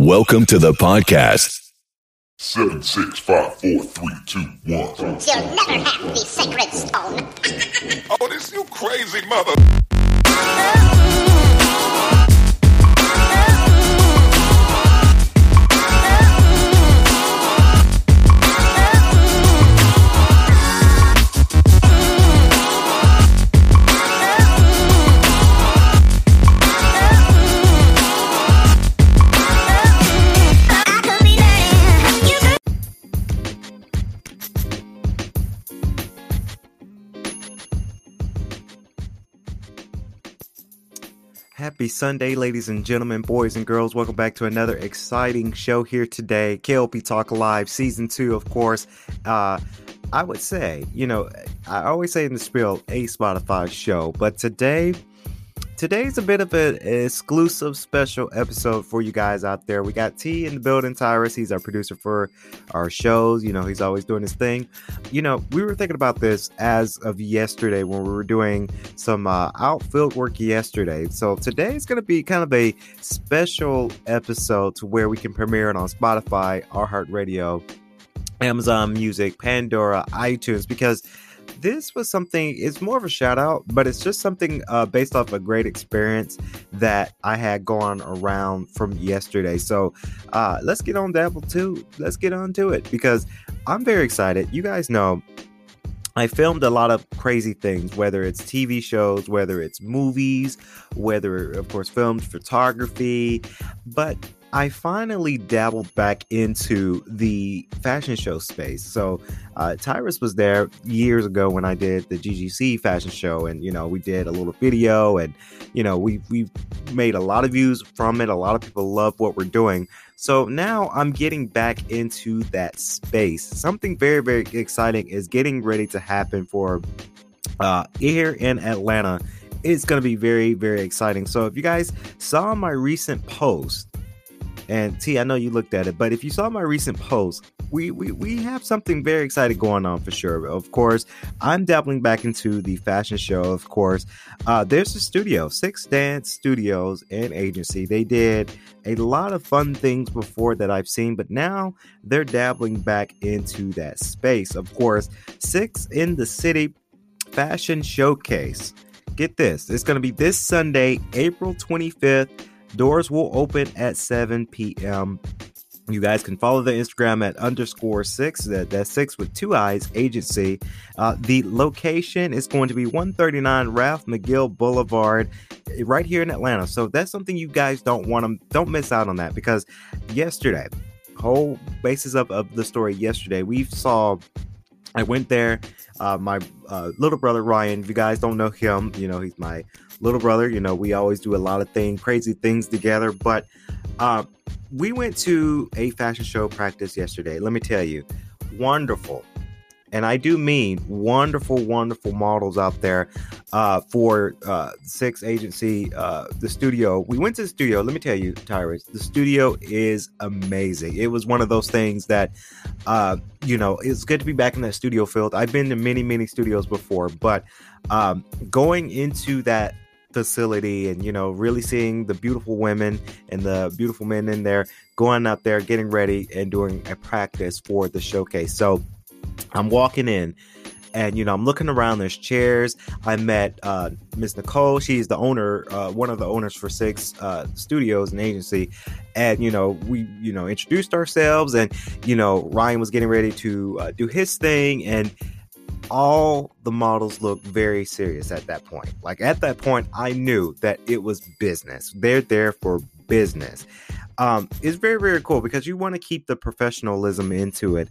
Welcome to the podcast. 7, 6, 5, 4, 3, 2, 1. You'll never have the sacred stone. Oh, this you crazy mother. Happy Sunday, ladies and gentlemen, boys and girls. Welcome back to another exciting show here today. KLP Talk Live, Season 2, of course. I would say, I always say in the spiel, a Spotify show. But today's a bit of an exclusive special episode for you guys out there. We got T in the building, Tyrus. He's our producer for our shows. He's always doing his thing. We were thinking about this as of yesterday when we were doing some outfield work yesterday. So today is going to be kind of a special episode to where we can premiere it on Spotify, iHeartRadio, Amazon Music, Pandora, iTunes, because this was something, it's more of a shout out, but it's just something based off a great experience that I had going around from yesterday. So let's get on to Apple too. Let's get on to it because I'm very excited. You guys know I filmed a lot of crazy things, whether it's TV shows, whether it's movies, whether, of course, films, photography, but I finally dabbled back into the fashion show space. So Tyrus was there years ago when I did the GGC fashion show. And, we did a little video and, we made a lot of views from it. A lot of people love what we're doing. So now I'm getting back into that space. Something very, very exciting is getting ready to happen for here in Atlanta. It's going to be very, very exciting. So if you guys saw my recent post, and T, I know you looked at it, but if you saw my recent post, we have something very exciting going on for sure. Of course, I'm dabbling back into the fashion show, of course. There's a studio, Six Dance Studios and Agency. They did a lot of fun things before that I've seen, but now they're dabbling back into that space. Of course, Six in the City Fashion Showcase. Get this. It's going to be this Sunday, April 25th. Doors will open at 7 p.m. You guys can follow the Instagram at _6. That's 6 with 2 eyes agency. The location is going to be 139 Ralph McGill Boulevard right here in Atlanta. So that's something you guys don't miss out on that, because yesterday, whole basis of the story yesterday, I went there. My little brother, Ryan, if you guys don't know him, he's my little brother. We always do a lot of crazy things together. But we went to a fashion show practice yesterday. Let me tell you, wonderful. And I do mean wonderful, wonderful models out there for Six Agency, the studio. We went to the studio. Let me tell you, Tyrus, the studio is amazing. It was one of those things that, it's good to be back in that studio field. I've been to many, many studios before, but going into that facility and, really seeing the beautiful women and the beautiful men in there, going out there, getting ready and doing a practice for the showcase. So I'm walking in and, I'm looking around. There's chairs. I met Miss Nicole. She's the owner, one of the owners for Six Studios and Agency. And, we, introduced ourselves and, Ryan was getting ready to do his thing. And all the models looked very serious at that point. Like at that point, I knew that it was business. They're there for business. It's very, very cool because you want to keep the professionalism into it.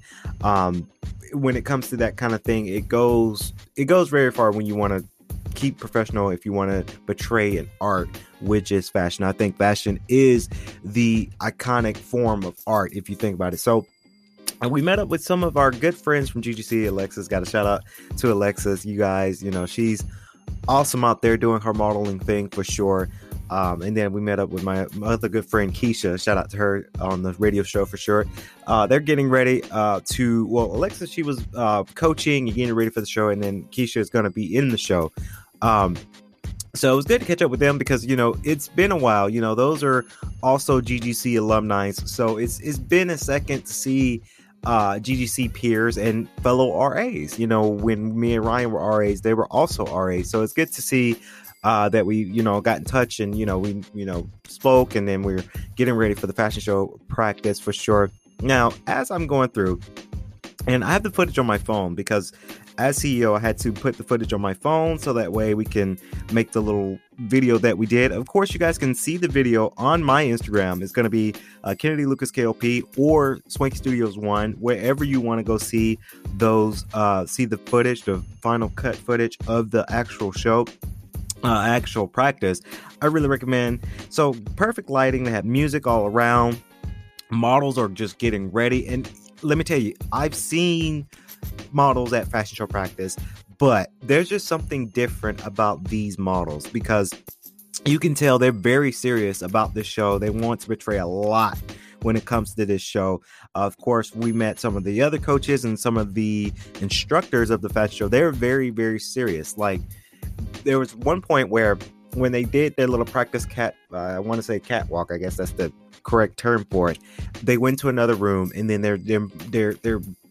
When it comes to that kind of thing, it goes very far when you want to keep professional, if you want to portray an art, which is fashion. I think fashion is the iconic form of art, if you think about it. So we met up with some of our good friends from GGC, Alexis. Got a shout out to Alexis. You guys, she's awesome out there doing her modeling thing for sure. And then we met up with my other good friend, Keisha. Shout out to her on the radio show for sure. They're getting ready Alexis, she was coaching and getting ready for the show. And then Keisha is going to be in the show. So it was good to catch up with them because, you know, it's been a while. You know, those are also GGC alumni. So it's been a second to see GGC peers and fellow RAs. You know, when me and Ryan were RAs, they were also RAs. So it's good to see that we, you know, got in touch and, you know, we, you know, spoke, and then we're getting ready for the fashion show practice for sure. Now, as I'm going through, and I have the footage on my phone because as CEO, I had to put the footage on my phone so that way we can make the little video that we did. Of course, you guys can see the video on my Instagram. It's going to be Kennedy Lucas KLP or Swanky Studios 1, wherever you want to go see those, see the footage, the final cut footage of the actual show. Actual practice. I really recommend. So perfect lighting. They have music all around. Models are just getting ready. And let me tell you, I've seen models at fashion show practice, but there's just something different about these models because you can tell they're very serious about this show. They want to portray a lot when it comes to this show. Of course, we met some of the other coaches and some of the instructors of the fashion show. They're very, very serious. Like, there was one point where when they did their little practice I want to say catwalk, I guess that's the correct term for it. They went to another room, and then they're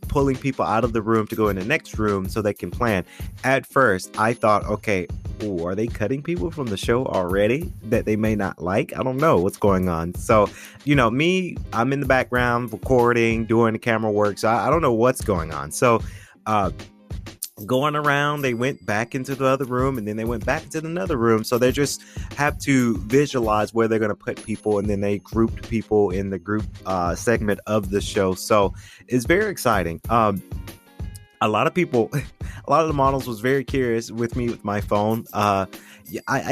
pulling people out of the room to go in the next room so they can plan. At first, I thought, okay, are they cutting people from the show already that they may not like? I don't know what's going on. So, you know, me, I'm in the background recording, doing the camera work. So I don't know what's going on. So, going around, they went back into the other room, and then they went back into another room. So they just have to visualize where they're going to put people, and then they grouped people in the group segment of the show. So it's very exciting. A lot of the models was very curious with me with my phone. I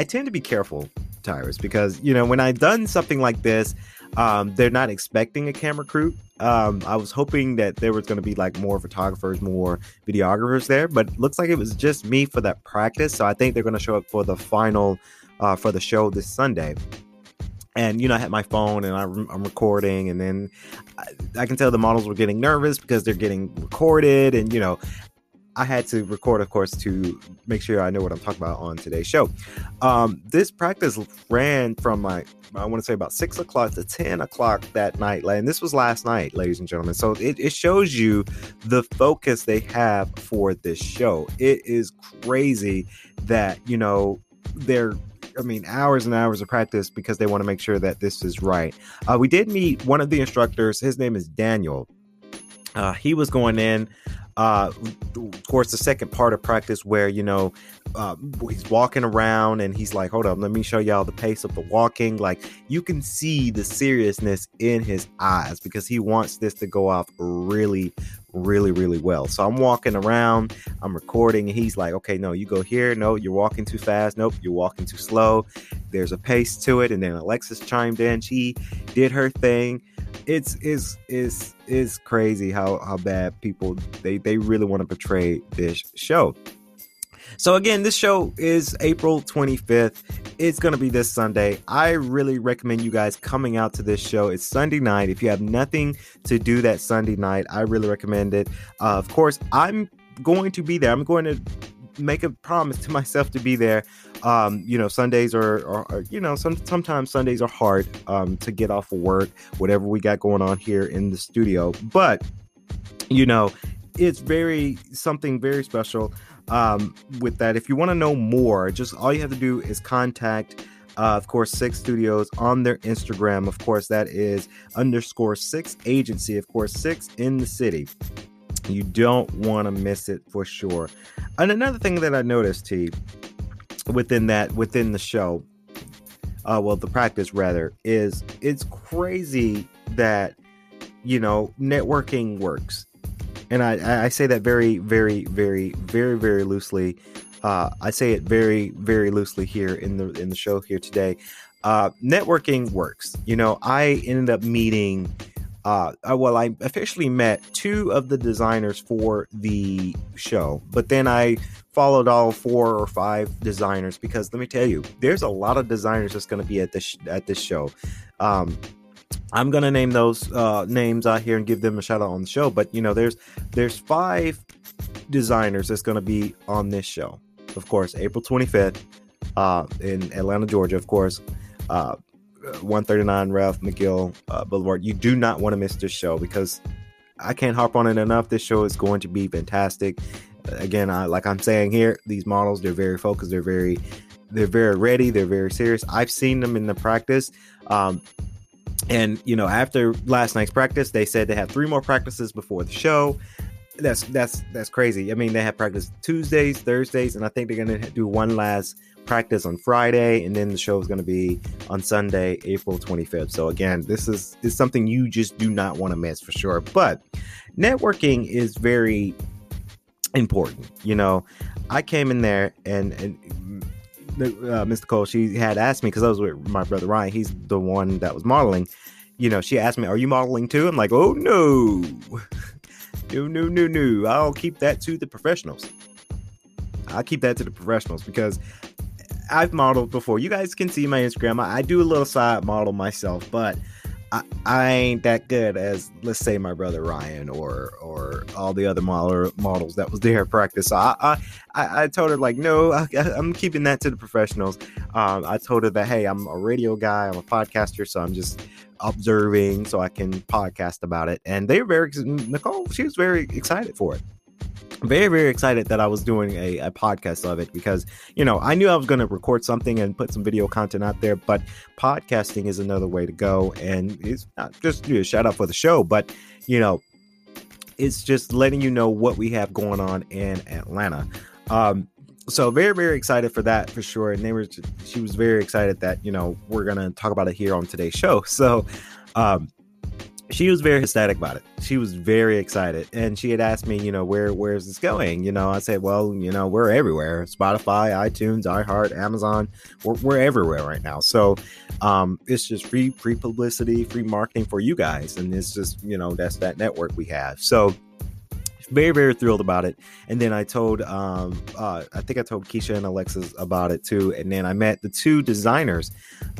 tend to be careful, Tyrus, because, you know, when I've done something like this, they're not expecting a camera crew. I was hoping that there was going to be like more photographers, more videographers there, but it looks like it was just me for that practice. So I think they're going to show up for the final, for the show this Sunday. And, you know, I had my phone and I'm recording, and then I can tell the models were getting nervous because they're getting recorded, and, you know, I had to record, of course, to make sure I know what I'm talking about on today's show. This practice ran from I want to say about 6 o'clock to 10 o'clock that night. And this was last night, ladies and gentlemen. So it shows you the focus they have for this show. It is crazy that, you know, hours and hours of practice because they want to make sure that this is right. We did meet one of the instructors. His name is Daniel. He was going in. Of course, the second part of practice where, you know, he's walking around and he's like, hold up, let me show y'all the pace of the walking. Like, you can see the seriousness in his eyes because he wants this to go off really, really, really well. So I'm walking around, I'm recording, and he's like, okay, no, you go here. No, you're walking too fast. Nope, you're walking too slow. There's a pace to it. And then Alexis chimed in. She did her thing. It's crazy how bad people they really want to portray this show. So again, this show is April 25th. It's going to be this Sunday. I really recommend you guys coming out to this show. It's Sunday night. If you have nothing to do that Sunday night, I really recommend it. Of course, I'm going to be there. I'm going to make a promise to myself to be there. You know, Sundays are you know, sometimes Sundays are hard to get off of work, whatever we got going on here in the studio. But, you know, it's something very special with that. If you want to know more, just all you have to do is contact, of course, Six Studios on their Instagram. Of course, that is _Six Agency. Of course, Six in the City. You don't want to miss it for sure. And another thing that I noticed, T, within the show, the practice rather, is it's crazy that, you know, networking works. And I say that very, very, very, very, very loosely. I say it very, very loosely here in the show here today. Networking works. You know, I ended up meeting. I officially met two of the designers for the show, but then I followed all 4 or 5 designers because let me tell you, there's a lot of designers that's going to be at this show. I'm going to name those names out here and give them a shout out on the show, but you know, there's 5 designers that's going to be on this show. Of course, April 25th, in Atlanta, Georgia, of course, 139 Ralph McGill Boulevard. You do not want to miss this show because I can't harp on it enough. This show is going to be fantastic. Again, like I'm saying here, these models, they're very focused. They're very ready. They're very serious. I've seen them in the practice. And, you know, after last night's practice, they said they have 3 more practices before the show. That's crazy. I mean, they have practice Tuesdays, Thursdays, and I think they're going to do one last practice on Friday, and then the show is going to be on Sunday, April 25th. So again, this is something you just do not want to miss for sure. But networking is very important. You know, I came in there and Miss Nicole, she had asked me, because I was with my brother Ryan, he's the one that was modeling. You know, she asked me, "Are you modeling too?" I'm like, "Oh no." No. I'll keep that to the professionals. Because I've modeled before. You guys can see my Instagram. I do a little side model myself, but I ain't that good as, let's say, my brother Ryan or all the other models that was there at practice. So I told her, like, no, I'm keeping that to the professionals. I told her that, hey, I'm a radio guy. I'm a podcaster, so I'm just observing so I can podcast about it. And Nicole, she was very excited for it. Very, very excited that I was doing a podcast of it because, you know, I knew I was going to record something and put some video content out there, but podcasting is another way to go. And it's not just, you know, shout out for the show, but, you know, it's just letting you know what we have going on in Atlanta. So very, very excited for that for sure. And she was very excited that, you know, we're going to talk about it here on today's show. So, she was very ecstatic about it. She was very excited. And she had asked me, you know, where is this going? You know, I said, well, you know, we're everywhere. Spotify, iTunes, iHeart, Amazon. We're everywhere right now. So it's just free publicity, free marketing for you guys. And it's just, you know, that's that network we have. So very, very thrilled about it. And then I told, I told Keisha and Alexis about it too. And then I met the 2 designers.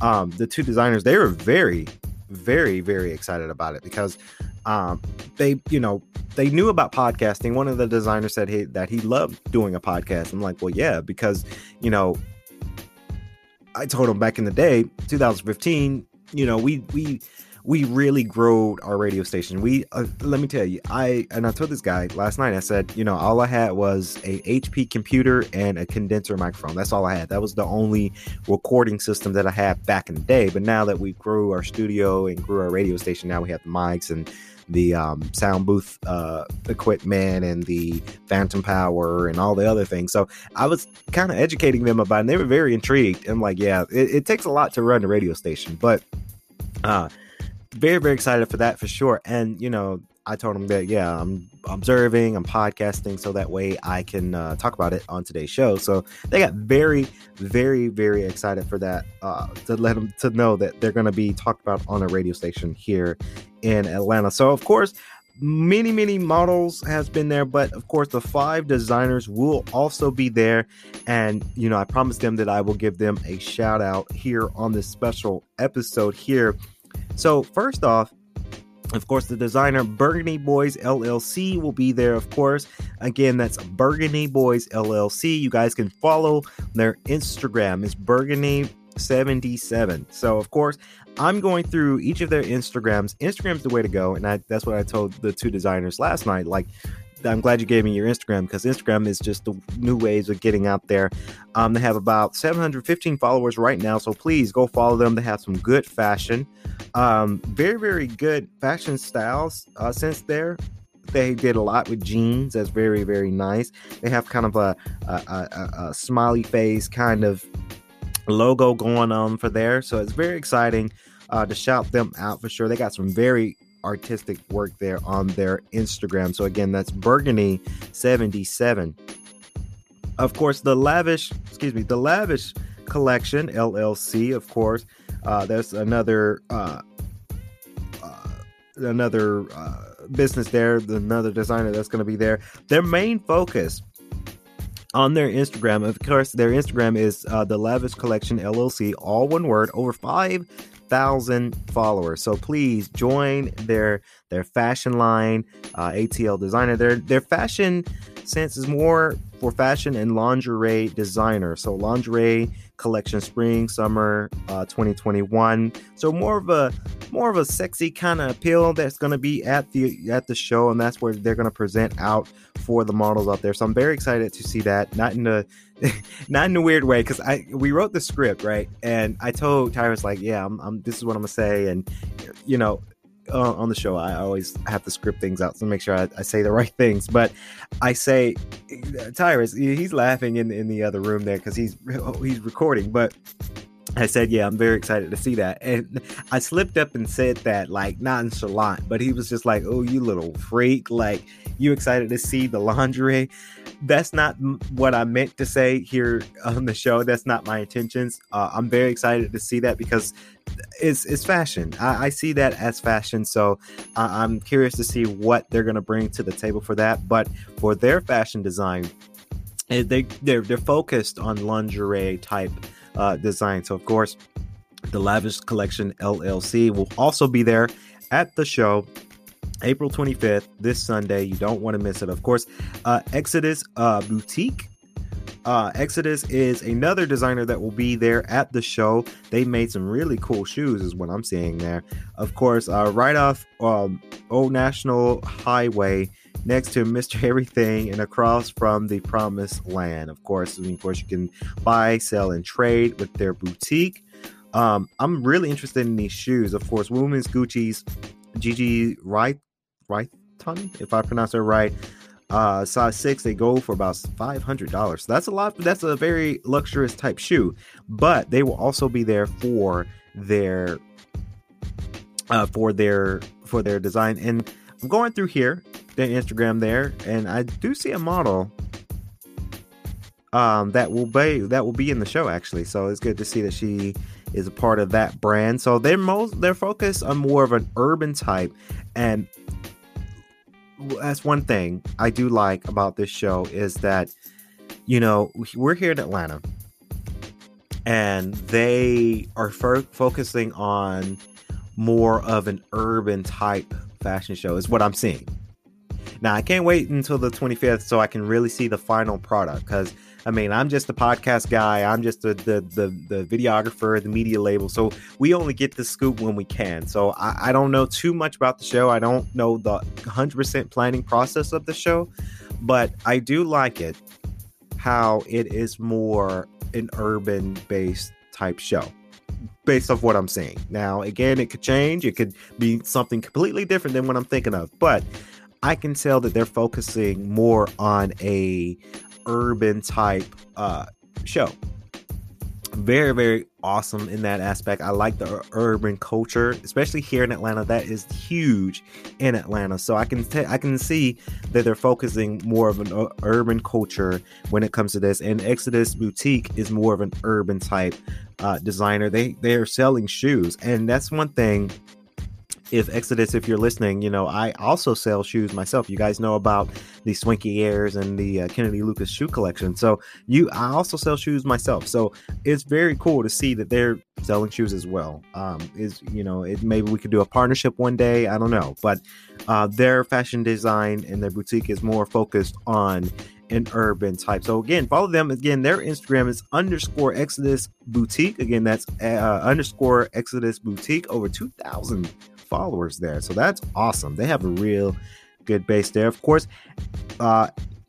They were very, very, very excited about it because they knew about podcasting. One of the designers said that he loved doing a podcast. I'm like, well, yeah, because, you know, I told him back in the day, 2015, you know, we really growed our radio station. Let me tell you, I told this guy last night, I said, you know, all I had was a HP computer and a condenser microphone. That's all I had. That was the only recording system that I had back in the day. But now that we grew our studio and grew our radio station, now we have the mics and the sound booth equipment and the phantom power and all the other things. So I was kind of educating them about it, and they were very intrigued. I'm like, yeah, it takes a lot to run a radio station, but very, very excited for that for sure. And, you know, I told him that, yeah, I'm observing, I'm podcasting, so that way I can talk about it on today's show. So they got very, very, very excited for that, to let them to know that they're going to be talked about on a radio station here in Atlanta. So, of course, many, many models has been there, but of course the 5 designers will also be there. And, you know, I promised them that I will give them a shout out here on this special episode here. So first off, of course, the designer Burgundy Boys LLC will be there, of course. Again, that's Burgundy Boys LLC. You guys can follow their Instagram. It's Burgundy77. So, of course, I'm going through each of their Instagrams. Instagram's the way to go. And that's what I told the 2 designers last night. Like, I'm glad you gave me your Instagram, because Instagram is just the new ways of getting out there. They have about 715 followers right now, so please go follow them. They have some good fashion, very, very good fashion styles. Since there, they did a lot with jeans. That's very, very nice. They have kind of a smiley face kind of logo going on for there, so it's very exciting to shout them out for sure. They got some very artistic work there on their Instagram. So again, that's Burgundy77. Of course, the Lavish Collection LLC. Of course, there's another business there, another designer that's going to be there. Their main focus on their Instagram, of course, their Instagram is the Lavish Collection LLC, all one word, over 5,000 followers. So please join their fashion line, ATL designer. Their fashion sense is more for fashion and lingerie designer. So lingerie collection spring, summer 2021. So more of a sexy kind of appeal that's going to be at the show, and that's where they're going to present out for the models out there. So I'm very excited to see that. Not in a weird way, because we wrote the script, right? And I told Tyrus, like, yeah, this is what I'm gonna say, and you know. On the show, I always have to script things out to make sure I say the right things. But I say, Tyrus, he's laughing in the other room there because he's recording. But I said, yeah, I'm very excited to see that. And I slipped up and said that, like, nonchalant. But he was just like, oh, you little freak. Like, you excited to see the lingerie? That's not what I meant to say here on the show. That's not my intentions. I'm very excited to see that because it's fashion. I see that as fashion, so I'm curious to see what they're going to bring to the table for that. But for their fashion design, they're focused on lingerie type design. So of course, the Lavish Collection LLC will also be there at the show, April 25th, this Sunday. You don't want to miss it. Of course, Exodus Boutique. Exodus is another designer that will be there at the show. They made some really cool shoes is what I'm seeing there. Of course, right off Old National Highway next to Mr. Everything and across from the Promised Land. Of course, you can buy, sell, and trade with their boutique. I'm really interested in these shoes. Of course, Women's Gucci's Gigi Riton, if I pronounce it right. Size 6, they go for about $500. That's a lot. That's a very luxurious type shoe, but they will also be there for their design. And I'm going through here, their Instagram there, and I do see a model that will be in the show actually. So it's good to see that she is a part of that brand. So they're focused on more of an urban type, and that's one thing I do like about this show is that, you know, we're here in Atlanta and they are focusing on more of an urban type fashion show is what I'm seeing. Now, I can't wait until the 25th so I can really see the final product because, I mean, I'm just the podcast guy. I'm just the videographer, the media label. So we only get the scoop when we can. So I don't know too much about the show. I don't know the 100% planning process of the show, but I do like it how it is more an urban-based type show. Based off what I'm seeing. Now, again, it could change. It could be something completely different than what I'm thinking of, but I can tell that they're focusing more on a urban type show. Very, very awesome in that aspect. I like the urban culture, especially here in Atlanta. That is huge in Atlanta. So I can see that they're focusing more of an urban culture when it comes to this. And Exodus Boutique is more of an urban type designer. They are selling shoes, and that's one thing. If Exodus, if you're listening, you know, I also sell shoes myself. You guys know about the Swanky Airs and the Kennedy Lucas shoe collection. So I also sell shoes myself. So it's very cool to see that they're selling shoes as well. Maybe we could do a partnership one day. I don't know. But their fashion design and their boutique is more focused on an urban type. So again, follow them. Again, their Instagram is _Exodus Boutique. Again, that's _Exodus Boutique. Over 2,000 followers there, so that's awesome. They have a real good base there. Of course,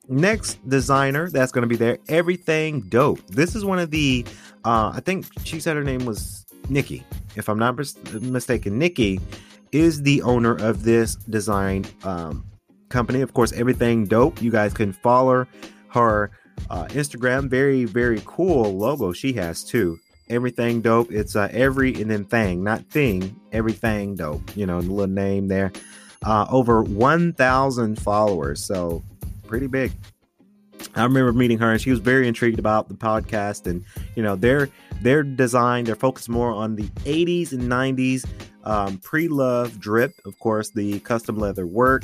next designer that's going to be there, Everything Dope. This is one of the I think she said her name was Nikki, if I'm not mistaken. Nikki is the owner of this design company. Of course, Everything Dope. You guys can follow her Instagram. Very, very cool logo she has too. Everything Dope. It's every and then thing, not thing. Everything Dope. You know, the little name there. Over 1,000 followers, so pretty big. I remember meeting her, and she was very intrigued about the podcast, and you know, their design. They're focused more on the 80s and 90s pre-love drip. Of course, the custom leather work.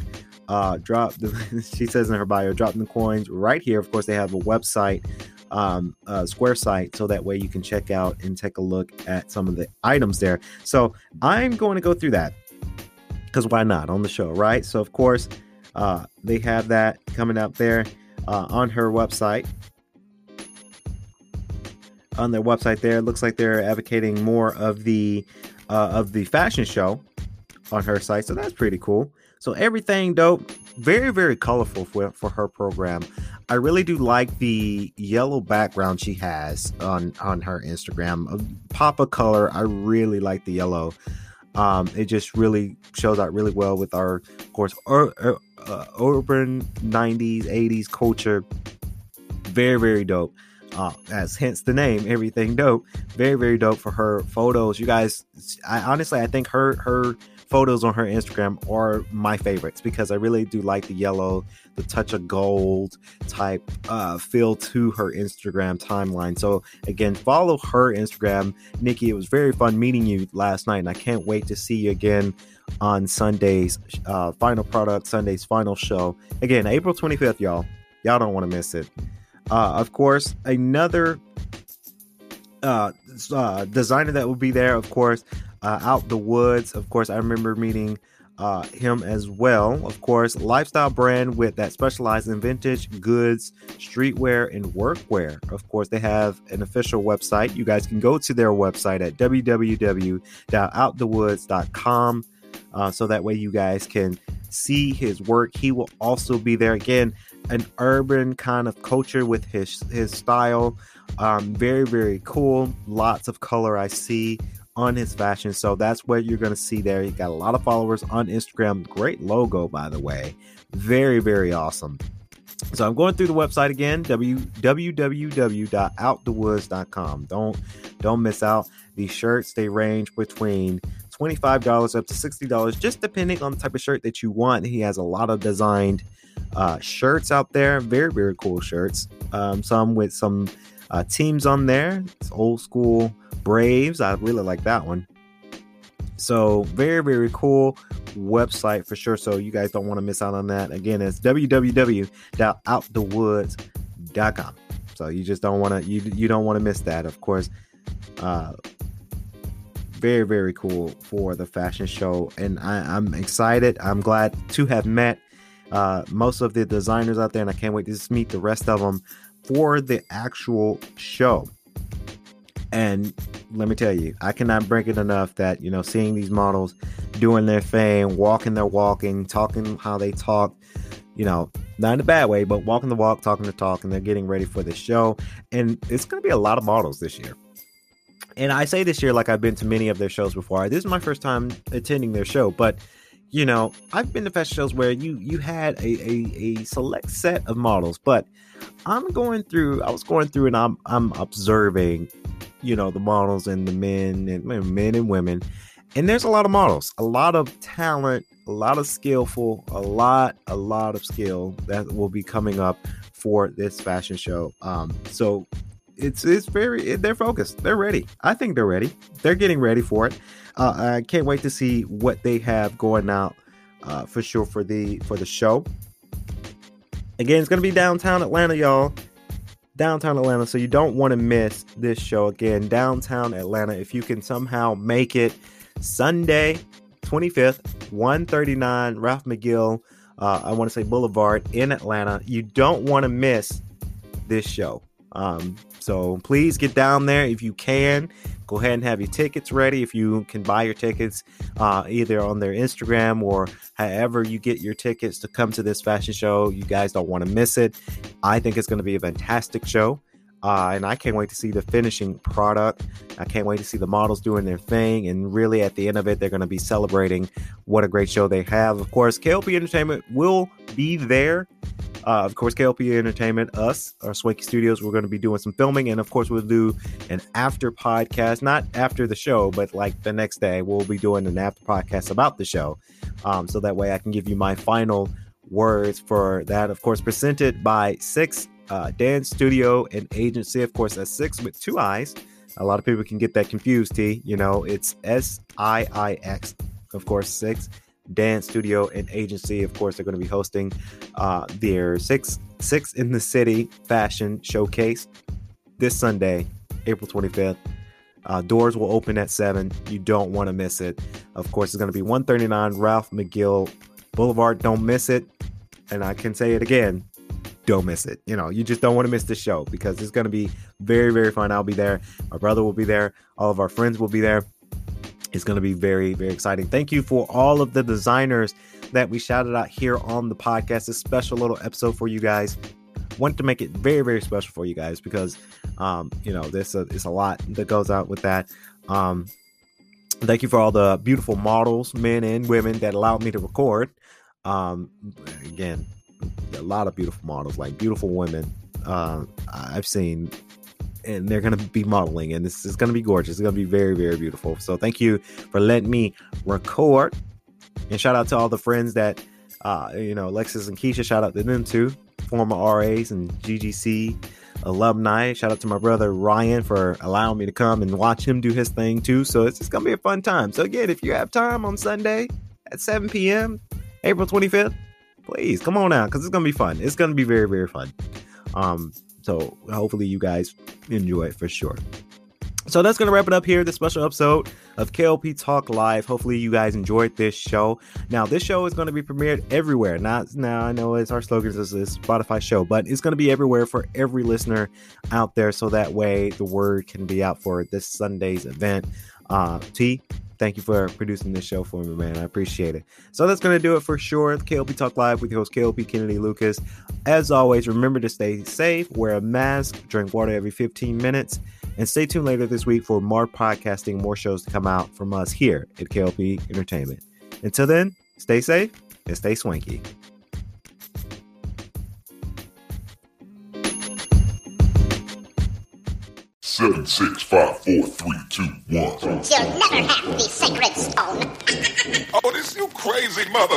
She says in her bio, drop the coins right here. Of course, they have a website. Square site, so that way you can check out and take a look at some of the items there. So I'm going to go through that because why not on the show, right? So of course, they have that coming up there. on her website. On their website there, it looks like they're advocating more of the fashion show on her site. So that's pretty cool. So Everything Dope, very, very colorful for her program. I really do like the yellow background she has on her Instagram. A pop of color. I really like the yellow. It just really shows out really well with our, of course, urban 90s, 80s culture. Very, very dope. As hence the name, Everything Dope. Very, very dope for her photos. You guys, I think her photos on her Instagram are my favorites because I really do like the yellow, the touch of gold type feel to her Instagram timeline. So again, follow her Instagram. Nikki, it was very fun meeting you last night, and I can't wait to see you again on Sunday's final product, Sunday's final show. Again, April 25th, y'all. Y'all don't want to miss it. Of course, another designer that will be there, of course, Out the Woods. Of course, I remember meeting him as well. Of course, lifestyle brand with that specialized in vintage goods, streetwear, and workwear. Of course, they have an official website. You guys can go to their website at www.outthewoods.com. So that way you guys can see his work. He will also be there. Again, an urban kind of culture with his style. Very, very cool. Lots of color I see on his fashion. So that's what you're going to see there. He got a lot of followers on Instagram. Great logo, by the way. Very, very awesome. So I'm going through the website again, www.outthewoods.com. Don't miss out. These shirts, they range between $25 up to $60, just depending on the type of shirt that you want. He has a lot of designed shirts out there. Very, very cool shirts. Some with some teams on there. It's old school Braves. I really like that one. So very, very cool website for sure. So you guys don't want to miss out on that. Again, it's www.outthewoods.com. So you just don't want to, you don't want to miss that. Of course, very, very cool for the fashion show. And I'm excited. I'm glad to have met most of the designers out there, and I can't wait to just meet the rest of them for the actual show. And let me tell you, I cannot break it enough that, you know, seeing these models doing their thing, walking their walking, talking how they talk, you know, not in a bad way, but walking the walk, talking the talk, and they're getting ready for the show. And it's going to be a lot of models this year. And I say this year like I've been to many of their shows before. This is my first time attending their show, but you know, I've been to fashion shows where you had a select set of models, but I was going through and I'm observing, you know, the models and the men and women. And there's a lot of models, a lot of talent, a lot of skillful, a lot of skill that will be coming up for this fashion show. So it's they're focused. They're ready. I think they're ready. They're getting ready for it. I can't wait to see what they have going out for sure for the show. Again, it's going to be downtown Atlanta, y'all. Downtown Atlanta. So you don't want to miss this show. Again, downtown Atlanta. If you can somehow make it Sunday, 25th, 139 Ralph McGill, I want to say Boulevard in Atlanta. You don't want to miss this show. So please get down there if you can. Go ahead and have your tickets ready. If you can buy your tickets either on their Instagram or however you get your tickets to come to this fashion show, you guys don't want to miss it. I think it's going to be a fantastic show. And I can't wait to see the finishing product. I can't wait to see the models doing their thing. And really, at the end of it, they're going to be celebrating what a great show they have. Of course, KLP Entertainment will be there. Of course, KLP Entertainment, us, our Swanky Studios, we're going to be doing some filming. And of course, we'll do an after podcast, not after the show, but like the next day, we'll be doing an after podcast about the show. So that way I can give you my final words for that. Of course, presented by Six Dance Studio and Agency. Of course, that's Six with two I's. A lot of people can get that confused, T. You know, it's SIIX, of course, Six Dance Studio and Agency. Of course, they're going to be hosting their Six in the City Fashion Showcase this Sunday, April 25th. Doors will open at 7. You don't want to miss it. Of course, it's going to be 139 Ralph McGill Boulevard. Don't miss it. And I can say it again. don't miss it. You know, you just don't want to miss the show because it's going to be very, very fun. I'll be there. My brother will be there. All of our friends will be there. It's going to be very, very exciting. Thank you for all of the designers that we shouted out here on the podcast. A special little episode for you guys. Wanted to make it very, very special for you guys because, you know, it's a lot that goes out with that. Thank you for all the beautiful models, men and women, that allowed me to record. Again, a lot of beautiful models, like beautiful women I've seen, and they're going to be modeling, and this is going to be gorgeous. It's going to be very, very beautiful. So thank you for letting me record, and shout out to all the friends that, you know, Alexis and Keisha, shout out to them too, former RAs and GGC alumni. Shout out to my brother Ryan for allowing me to come and watch him do his thing too. So it's just going to be a fun time. So again, if you have time on Sunday at 7 p.m., April 25th, please come on out, because it's going to be fun. It's going to be very, very fun. So hopefully you guys enjoy it for sure. So that's going to wrap it up here, this special episode of KLP Talk Live. Hopefully you guys enjoyed this show. Now, this show is going to be premiered everywhere. Now, I know it's our slogan, is this Spotify show, but it's going to be everywhere for every listener out there. So that way the word can be out for this Sunday's event. T, thank you for producing this show for me, man. I appreciate it. So that's going to do it for sure. KLP Talk Live with your host, KLP Kennedy Lucas. As always, remember to stay safe, wear a mask, drink water every 15 minutes, and stay tuned later this week for more podcasting, more shows to come out from us here at KLP Entertainment. Until then, stay safe and stay swanky. Seven, six, five, four, three, two, one. You'll never have the sacred stone. Oh, this you crazy mother.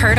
Heard